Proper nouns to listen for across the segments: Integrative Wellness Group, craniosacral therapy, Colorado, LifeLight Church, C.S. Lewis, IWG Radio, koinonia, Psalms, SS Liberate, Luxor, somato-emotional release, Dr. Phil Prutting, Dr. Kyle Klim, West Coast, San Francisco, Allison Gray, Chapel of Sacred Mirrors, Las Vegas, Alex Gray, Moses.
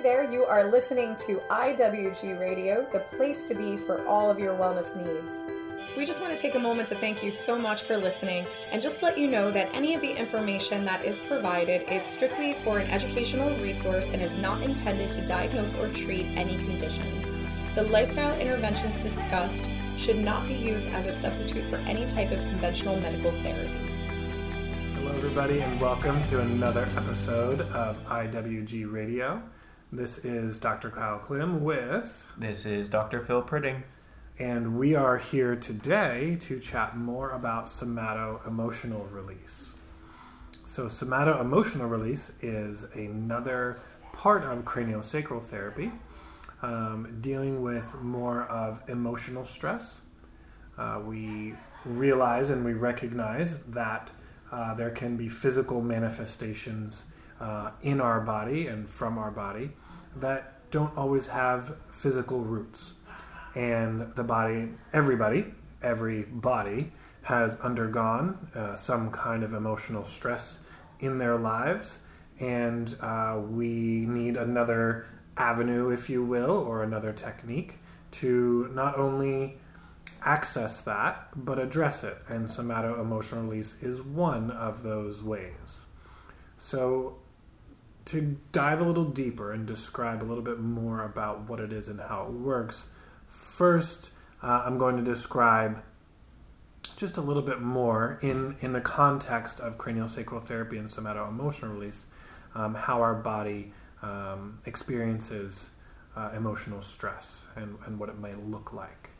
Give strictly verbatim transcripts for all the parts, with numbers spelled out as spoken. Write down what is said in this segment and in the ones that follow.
Hey there, you are listening to I W G Radio, the place to be for all of your wellness needs. We just want to take a moment to thank you so much for listening and just let you know that any of the information that is provided is strictly for an educational resource and is not intended to diagnose or treat any conditions. The lifestyle interventions discussed should not be used as a substitute for any type of conventional medical therapy. Hello everybody and welcome to another episode of I W G Radio. This is Doctor Kyle Klim with... This is Doctor Phil Prutting. And we are here today to chat more about somato-emotional release. So somato-emotional release is another part of craniosacral therapy, um, dealing with more of emotional stress. Uh, we realize and we recognize that uh, there can be physical manifestations Uh, in our body and from our body that don't always have physical roots. And the body, everybody, every body has undergone uh, some kind of emotional stress in their lives. And uh, we need another avenue, if you will, or another technique to not only access that, but address it. And somato-emotional release is one of those ways. So, to dive a little deeper and describe a little bit more about what it is and how it works, first uh, I'm going to describe just a little bit more in, in the context of craniosacral therapy and somato-emotional release, um, how our body um, experiences uh, emotional stress and, and what it may look like.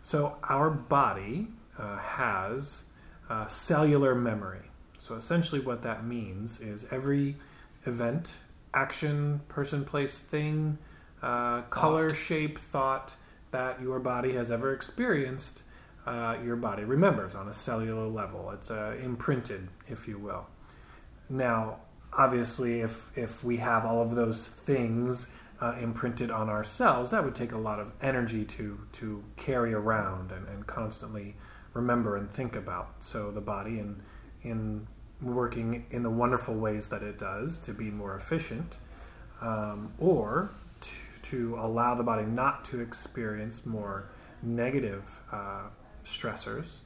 So our body uh, has uh, cellular memory. So essentially what that means is every event, action, person, place, thing, uh, color, shape, thought that your body has ever experienced, uh, your body remembers on a cellular level. It's uh, imprinted, if you will. Now, obviously, if, if we have all of those things uh, imprinted on ourselves, that would take a lot of energy to, to carry around and, and constantly remember and think about. So the body, in, in working in the wonderful ways that it does to be more efficient, um, or to, to allow the body not to experience more negative uh, stressors,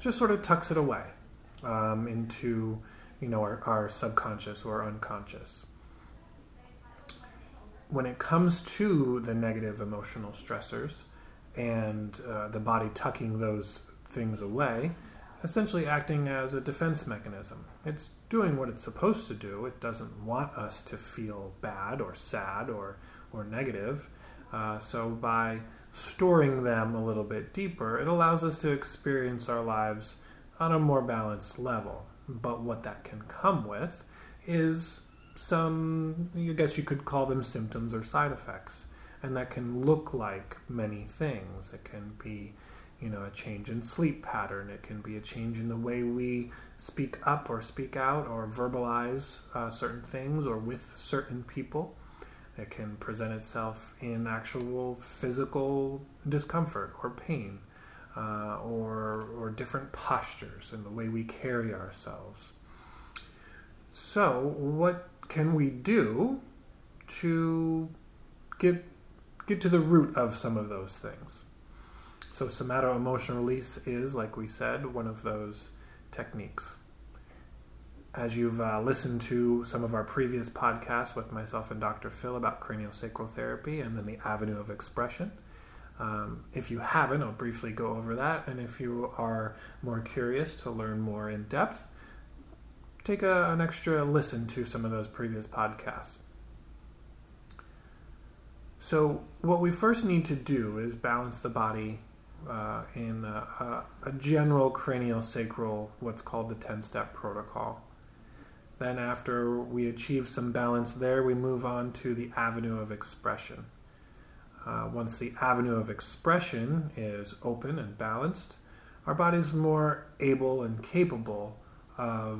just sort of tucks it away um, into, you know, our, our subconscious or unconscious. When it comes to the negative emotional stressors and uh, the body tucking those things away, essentially acting as a defense mechanism. It's doing what it's supposed to do. It doesn't want us to feel bad or sad or, or negative. Uh, so by storing them a little bit deeper, it allows us to experience our lives on a more balanced level. But what that can come with is some, I guess you could call them symptoms or side effects. And that can look like many things. It can be You know, a change in sleep pattern. It can be a change in the way we speak up or speak out or verbalize uh, certain things or with certain people. It can present itself in actual physical discomfort or pain uh, or, or different postures and the way we carry ourselves. So what can we do to get, get to the root of some of those things? So somato-emotional release is, like we said, one of those techniques. As you've uh, listened to some of our previous podcasts with myself and Doctor Phil about craniosacral therapy and then the avenue of expression, um, if you haven't, I'll briefly go over that. And if you are more curious to learn more in depth, take a, an extra listen to some of those previous podcasts. So what we first need to do is balance the body Uh, in a, a, a general craniosacral, what's called the ten-step protocol. Then after we achieve some balance there, we move on to the avenue of expression. Uh, once the avenue of expression is open and balanced, our body's more able and capable of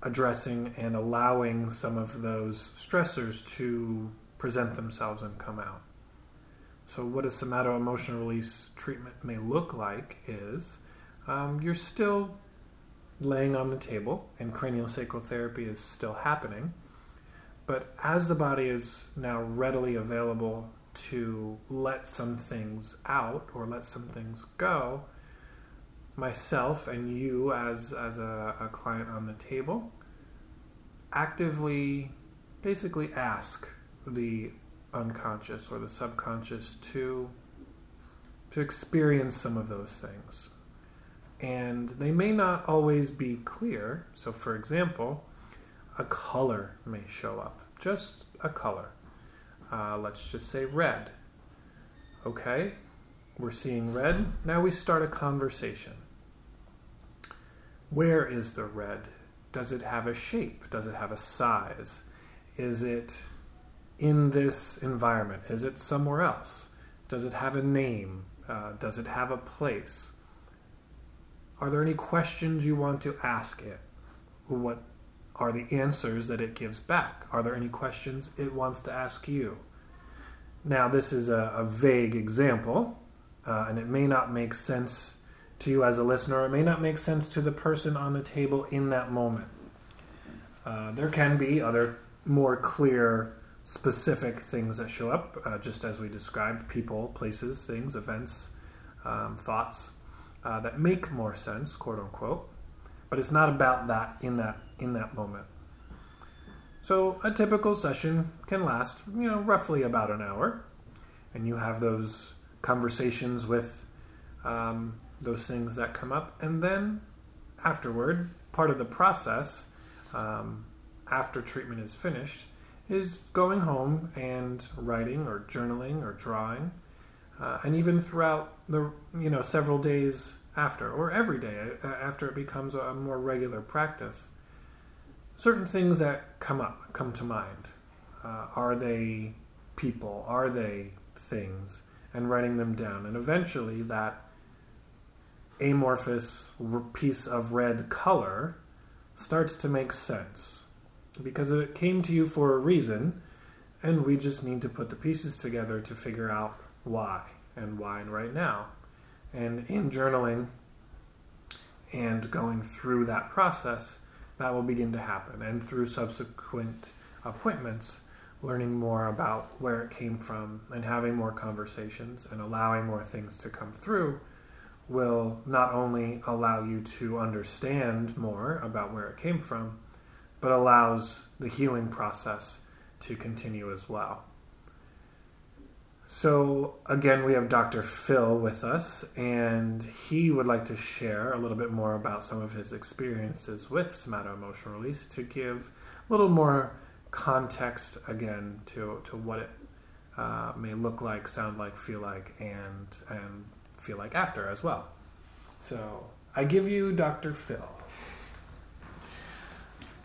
addressing and allowing some of those stressors to present themselves and come out. So what a somato-emotional release treatment may look like is um, you're still laying on the table and craniosacral therapy is still happening, But as the body is now readily available to let some things out or let some things go, myself and you as as a, a client on the table actively basically ask the unconscious or the subconscious to to experience some of those things. And they may not always be clear. So for example, a color may show up, just a color. Uh, let's just say red. Okay, we're seeing red. Now we start a conversation. Where is the red? Does it have a shape? Does it have a size? Is it in this environment? Is it somewhere else? Does it have a name? Uh, does it have a place? Are there any questions you want to ask it? What are the answers that it gives back? Are there any questions it wants to ask you? Now, this is a, a vague example, uh, and it may not make sense to you as a listener. It may not make sense to the person on the table in that moment. Uh, there can be other more clear, specific things that show up, uh, just as we described, people, places, things, events, um, thoughts uh, that make more sense, quote unquote. But it's not about that in that in that moment. So a typical session can last, you know, roughly about an hour, and you have those conversations with um, those things that come up, and then afterward, part of the process um, after treatment is finished is going home and writing or journaling or drawing, uh, and even throughout the you know several days after, or every day after it becomes a more regular practice. Certain things that come up, come to mind. Uh, are they people? Are they things? And writing them down. And eventually that amorphous piece of red color starts to make sense, because it came to you for a reason, and we just need to put the pieces together to figure out why, and why and right now. And in journaling and going through that process, that will begin to happen. And through subsequent appointments, learning more about where it came from and having more conversations and allowing more things to come through will not only allow you to understand more about where it came from, but allows the healing process to continue as well. So again, we have Doctor Phil with us, and he would like to share a little bit more about some of his experiences with somato-emotional release to give a little more context, again, to, to what it uh, may look like, sound like, feel like, and, and feel like after as well. So I give you Doctor Phil.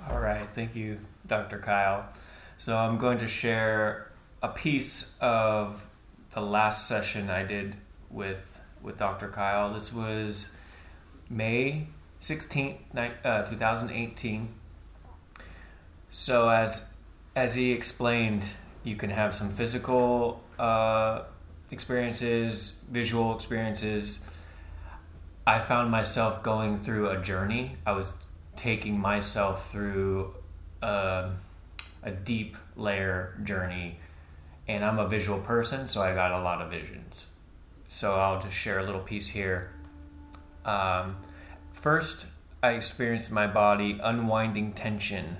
All right. Thank you, Doctor Kyle. So I'm going to share a piece of the last session I did with with Doctor Kyle. This was May sixteenth, uh, twenty eighteen. So as as he explained, you can have some physical uh, experiences, visual experiences. I found myself going through a journey. I was taking myself through a, a deep layer journey. And I'm a visual person, so I got a lot of visions. So I'll just share a little piece here. Um, first, I experienced my body unwinding tension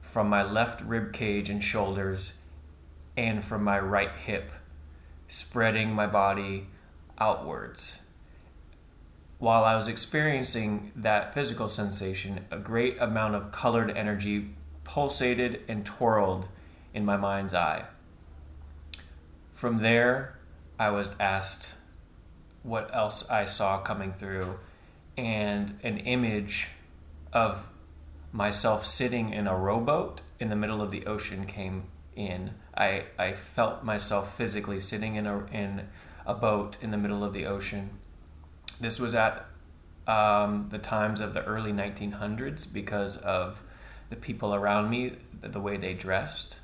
from my left rib cage and shoulders and from my right hip, spreading my body outwards. While I was experiencing that physical sensation, a great amount of colored energy pulsated and twirled in my mind's eye. From there, I was asked what else I saw coming through, and an image of myself sitting in a rowboat in the middle of the ocean came in. I, I felt myself physically sitting in a, in a boat in the middle of the ocean. This was at um, the times of the early nineteen hundreds because of the people around me, the way they dressed.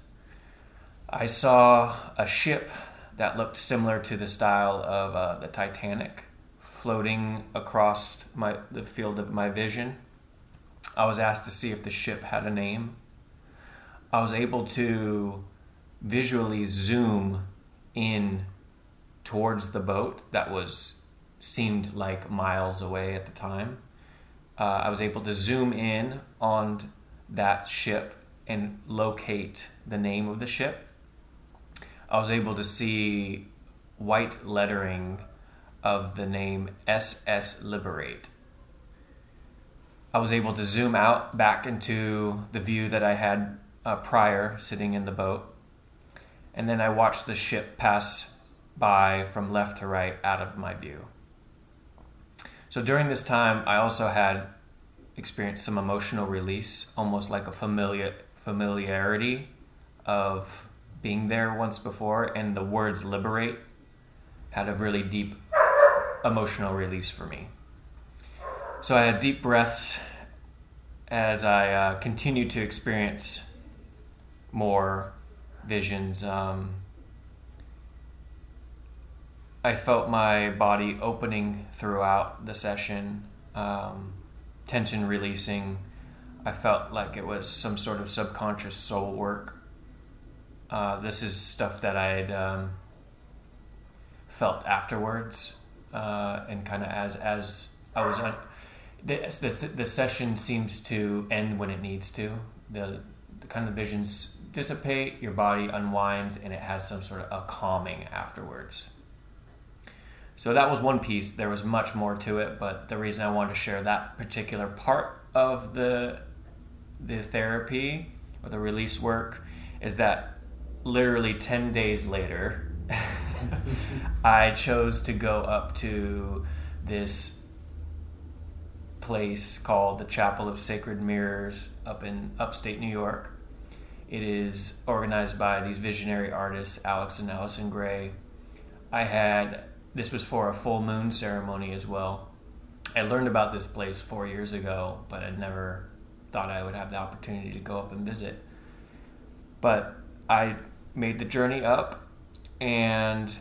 I saw a ship that looked similar to the style of uh, the Titanic floating across my, the field of my vision. I was asked to see if the ship had a name. I was able to visually zoom in towards the boat that was seemed like miles away at the time. Uh, I was able to zoom in on that ship and locate the name of the ship. I was able to see white lettering of the name S S Liberate. I was able to zoom out back into the view that I had uh, prior, sitting in the boat. And then I watched the ship pass by from left to right out of my view. So during this time, I also had experienced some emotional release, almost like a familiar familiarity of being there once before, and the words liberate had a really deep emotional release for me. So I had deep breaths as I uh, continued to experience more visions. Um, I felt my body opening throughout the session, um, tension releasing. I felt like it was some sort of subconscious soul work. Uh, this is stuff that I had um, felt afterwards, uh, and kind of as as I was on. The, the, the session seems to end when it needs to. The, the kind of visions dissipate, your body unwinds, and it has some sort of a calming afterwards. So that was one piece. There was much more to it, but the reason I wanted to share that particular part of the the therapy or the release work is that literally ten days later, I chose to go up to this place called the Chapel of Sacred Mirrors up in upstate New York. It is organized by these visionary artists, Alex and Allison Gray. I had, this was for a full moon ceremony as well. I learned about this place four years ago, but I never thought I would have the opportunity to go up and visit. But I made the journey up, and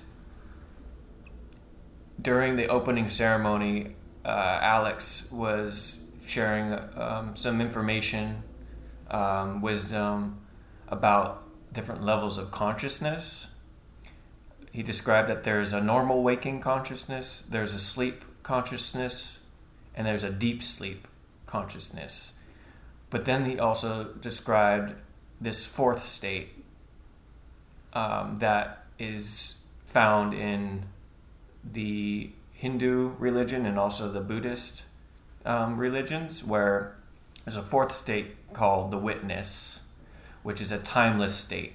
during the opening ceremony, Uh, Alex was sharing um, some information, um, wisdom about different levels of consciousness. He described that there's a normal waking consciousness, there's a sleep consciousness, and there's a deep sleep consciousness. But then he also described this fourth state um, that is found in the Hindu religion and also the Buddhist um, religions, where there's a fourth state called the witness, which is a timeless state.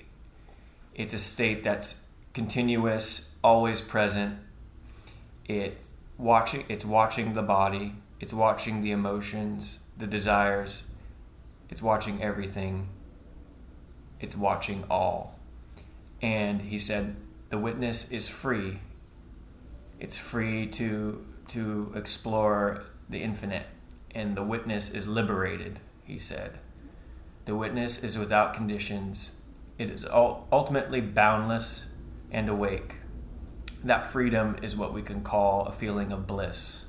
It's a state that's continuous, always present. It watching, it's watching the body, it's watching the emotions, the desires, it's watching everything, it's watching all. And he said, the witness is free. It's free to to explore the infinite, and the witness is liberated, he said. The witness is without conditions. It is ultimately boundless and awake. That freedom is what we can call a feeling of bliss.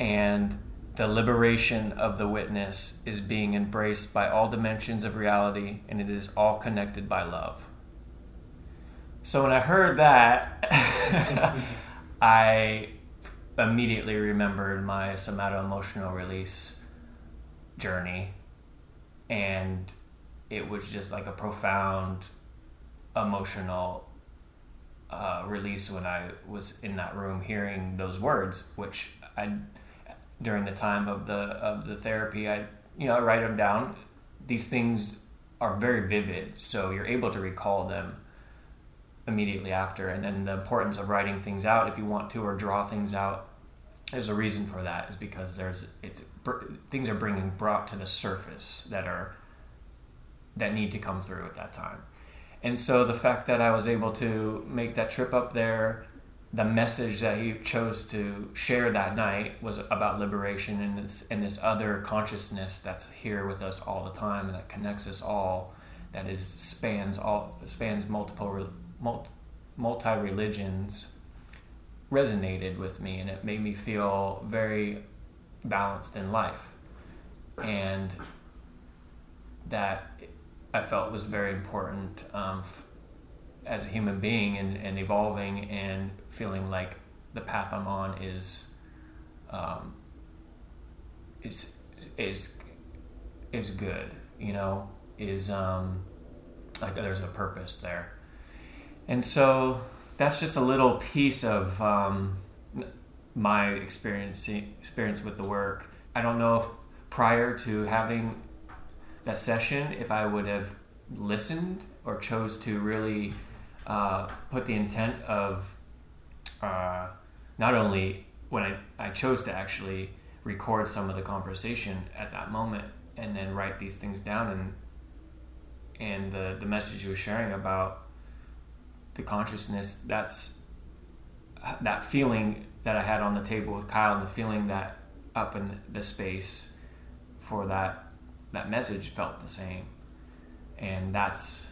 And the liberation of the witness is being embraced by all dimensions of reality, and it is all connected by love. So when I heard that, I immediately remembered my somato-emotional release journey, and it was just like a profound emotional uh, release when I was in that room hearing those words, which I, during the time of the of the therapy, I you know I write them down. These things are very vivid, so you're able to recall them immediately after. And then the importance of writing things out if you want to, or draw things out, there's a reason for that, is because there's it's things are bringing brought to the surface that are that need to come through at that time. And so the fact that I was able to make that trip up there, the message that he chose to share that night was about liberation and this and this other consciousness that's here with us all the time, and that connects us all, that is spans all spans multiple re- multi-religions, resonated with me, and it made me feel very balanced in life. And that I felt was very important um, f- as a human being and, and evolving and feeling like the path I'm on is um, is is is good, you know, is um, like there's a purpose there. And so that's just a little piece of um, my experience experience with the work. I don't know if prior to having that session, if I would have listened or chose to really uh, put the intent of uh, not only when I, I chose to actually record some of the conversation at that moment and then write these things down, and and the, the message you were sharing about the consciousness, that's that feeling that I had on the table with Kyle and the feeling that up in the space for that that message felt the same. And that's,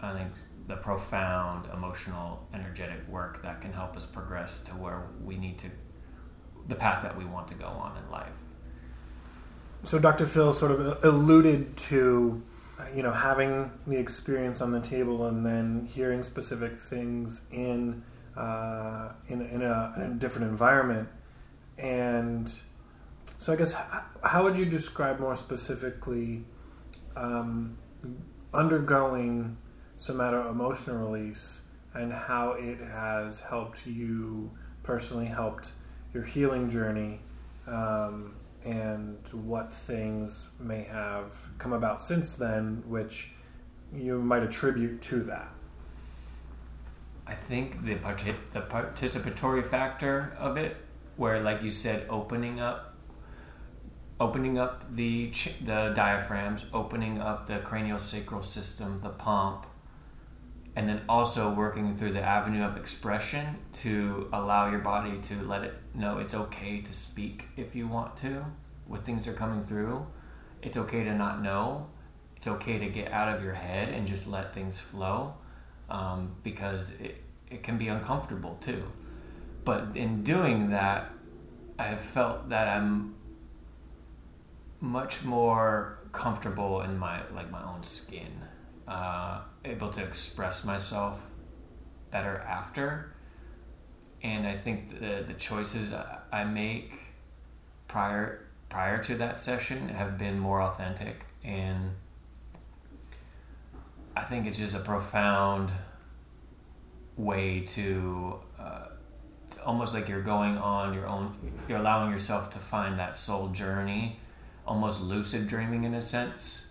I think, the profound emotional energetic work that can help us progress to where we need to, the path that we want to go on in life. So Doctor Phil sort of alluded to, you know, having the experience on the table and then hearing specific things in uh, in, in, a, in a different environment. And so I guess, how would you describe more specifically um, undergoing somato-emotional release and how it has helped you personally, helped your healing journey, um, and what things may have come about since then, which you might attribute to that? I think the, part- the participatory factor of it, where, like you said, opening up Opening up the the diaphragms, opening up the craniosacral system, the pump, and then also working through the avenue of expression to allow your body to let it know it's okay to speak if you want to, when things are coming through. It's okay to not know. It's okay to get out of your head and just let things flow, um, because it, it can be uncomfortable too. But in doing that, I have felt that I'm much more comfortable in my like my own skin, uh, able to express myself better after. And I think the the choices I make prior prior to that session have been more authentic, and I think it's just a profound way to uh, it's almost like you're going on your own, you're allowing yourself to find that soul journey, almost lucid dreaming in a sense,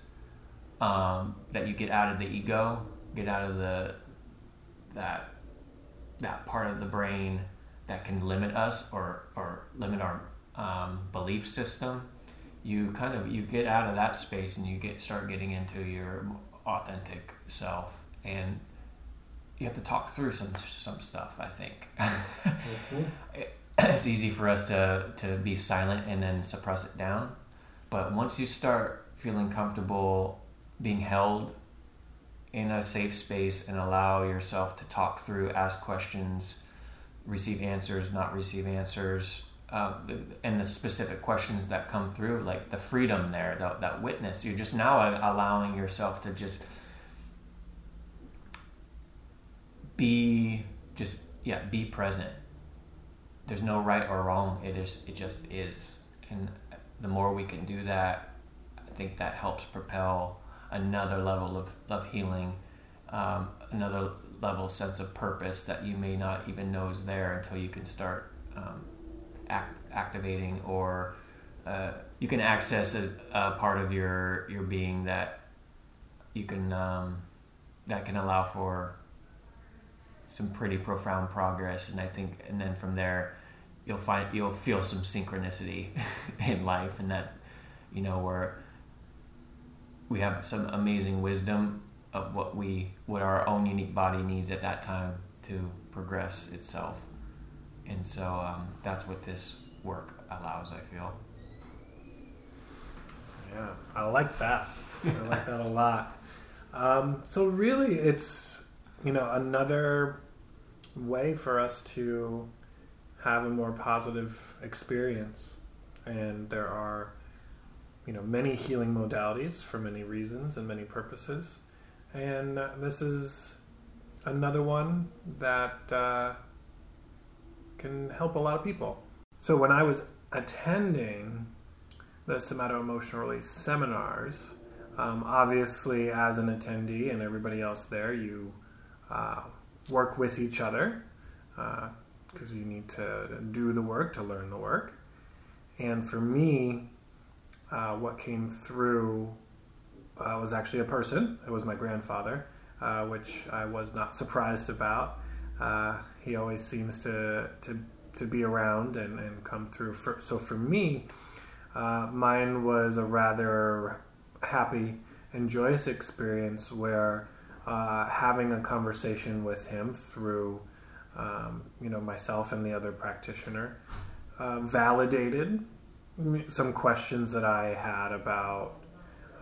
um, that you get out of the ego, get out of the that that part of the brain that can limit us or, or limit our um, belief system. You kind of you get out of that space and you get start getting into your authentic self, and you have to talk through some some stuff, I think. Mm-hmm. it, it's easy for us to to be silent and then suppress it down. But once you start feeling comfortable being held in a safe space and allow yourself to talk through, ask questions, receive answers, not receive answers, uh, and the specific questions that come through, like the freedom there, that, that witness, you're just now allowing yourself to just be, just, yeah, be present. There's no right or wrong. It is, it just is. And the more we can do that, I think that helps propel another level of, of healing, um, another level sense of purpose that you may not even know is there until you can start um, act, activating, or uh, you can access a, a part of your, your being that you can um, that can allow for some pretty profound progress. And I think, and then from there, You'll find you'll feel some synchronicity in life, and that, you know, where we have some amazing wisdom of what we what our own unique body needs at that time to progress itself. And so um, that's what this work allows, I feel. Yeah, I like that. I like that a lot. Um, so really, it's, you know, another way for us to have a more positive experience, and there are, you know, many healing modalities for many reasons and many purposes. And uh, this is another one that uh, can help a lot of people. So when I was attending the somato-emotional release seminars, um, obviously as an attendee and everybody else there, you uh, work with each other because uh, you need to do the work to learn the work. And for me, uh, what came through uh, was actually a person. It was my grandfather, uh, which I was not surprised about. Uh, he always seems to to to be around and, and come through. For, so for me, uh, mine was a rather happy and joyous experience where uh, having a conversation with him through um, you know, myself and the other practitioner uh, validated some questions that I had about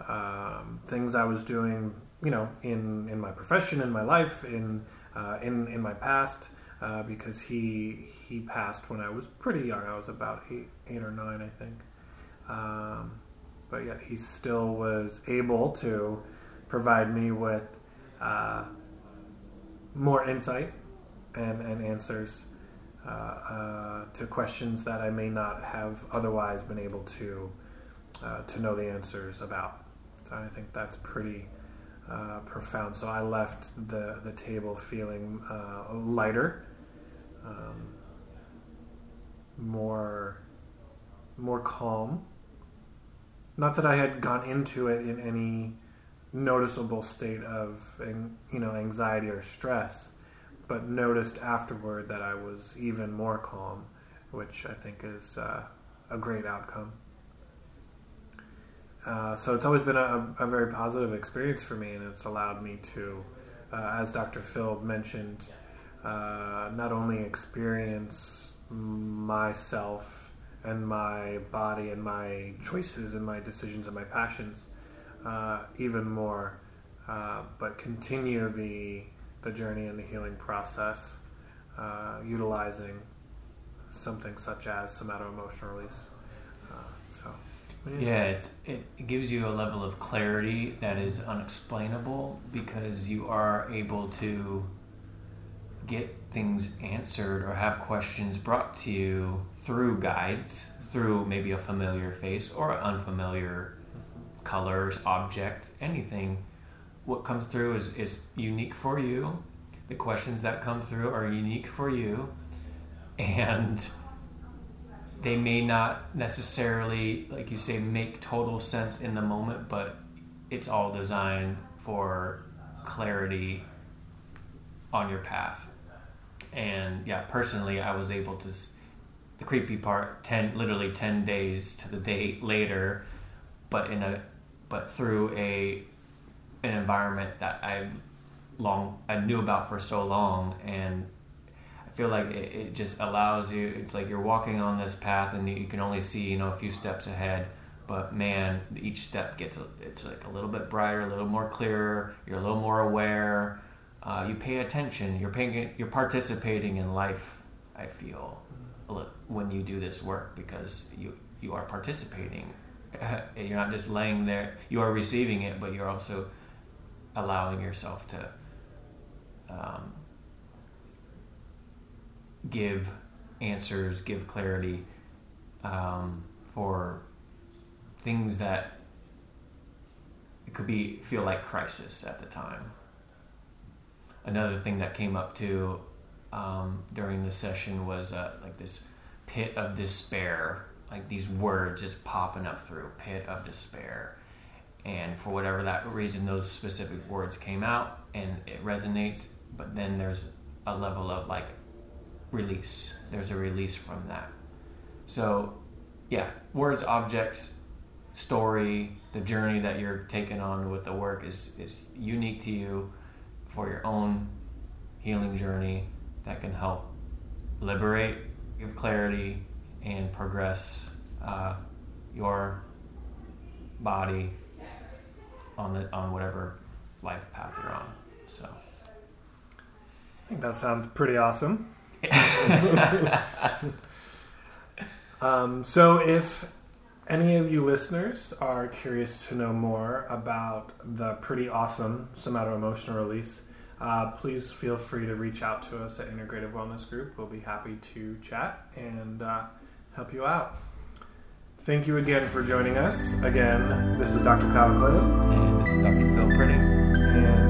um, things I was doing, you know, in, in my profession, in my life, in uh, in in my past. Uh, because he he passed when I was pretty young. I was about eight, eight or nine, I think. Um, but yet he still was able to provide me with uh, more insight and, and answers uh, uh, to questions that I may not have otherwise been able to uh, to know the answers about. So I think that's pretty uh, profound. So I left the, the table feeling uh, lighter. Um, more, more calm. Not that I had gone into it in any noticeable state of, you know, anxiety or stress, but noticed afterward that I was even more calm, which I think is uh, a great outcome. Uh, so it's always been a, a very positive experience for me, and it's allowed me to, uh, as Doctor Phil mentioned, Uh, not only experience myself and my body and my choices and my decisions and my passions uh, even more, uh, but continue the the journey and the healing process uh, utilizing something such as somato-emotional release. Uh, so yeah, it's, it gives you a level of clarity that is unexplainable because you are able to get things answered or have questions brought to you through guides, through maybe a familiar face or an unfamiliar mm-hmm. colors, object, anything. What comes through is, is unique for you. The questions that come through are unique for you, and they may not necessarily, like you say, make total sense in the moment, but it's all designed for clarity on your path. And yeah, personally, I was able to, the creepy part, ten, literally ten days to the day later, but in a, but through a, an environment that I've long, I knew about for so long, and I feel like it, it just allows you. It's like you're walking on this path, and you can only see, you know, a few steps ahead. But man, each step gets, a, it's like a little bit brighter, a little more clearer. You're a little more aware. Uh, you pay attention. You're paying. You're participating in life. I feel when you do this work because you you are participating. You're not just laying there. You are receiving it, but you're also allowing yourself to um, give answers, give clarity um, for things that it could be feel like crisis at the time. Another thing that came up too um, during the session was uh, like this pit of despair, like these words just popping up through, pit of despair. And for whatever that reason, those specific words came out and it resonates, but then there's a level of like release. There's a release from that. So yeah, words, objects, story, the journey that you're taking on with the work is, is unique to you, for your own healing journey that can help liberate, give clarity, and progress uh, your body on the on whatever life path you're on. So I think that sounds pretty awesome. um, so if any of you listeners are curious to know more about the pretty awesome somato-emotional release, uh, please feel free to reach out to us at Integrative Wellness Group. We'll be happy to chat and uh, help you out. Thank you again for joining us. Again, this is Doctor Kyle Klim. And this is Doctor Phil Prutting. And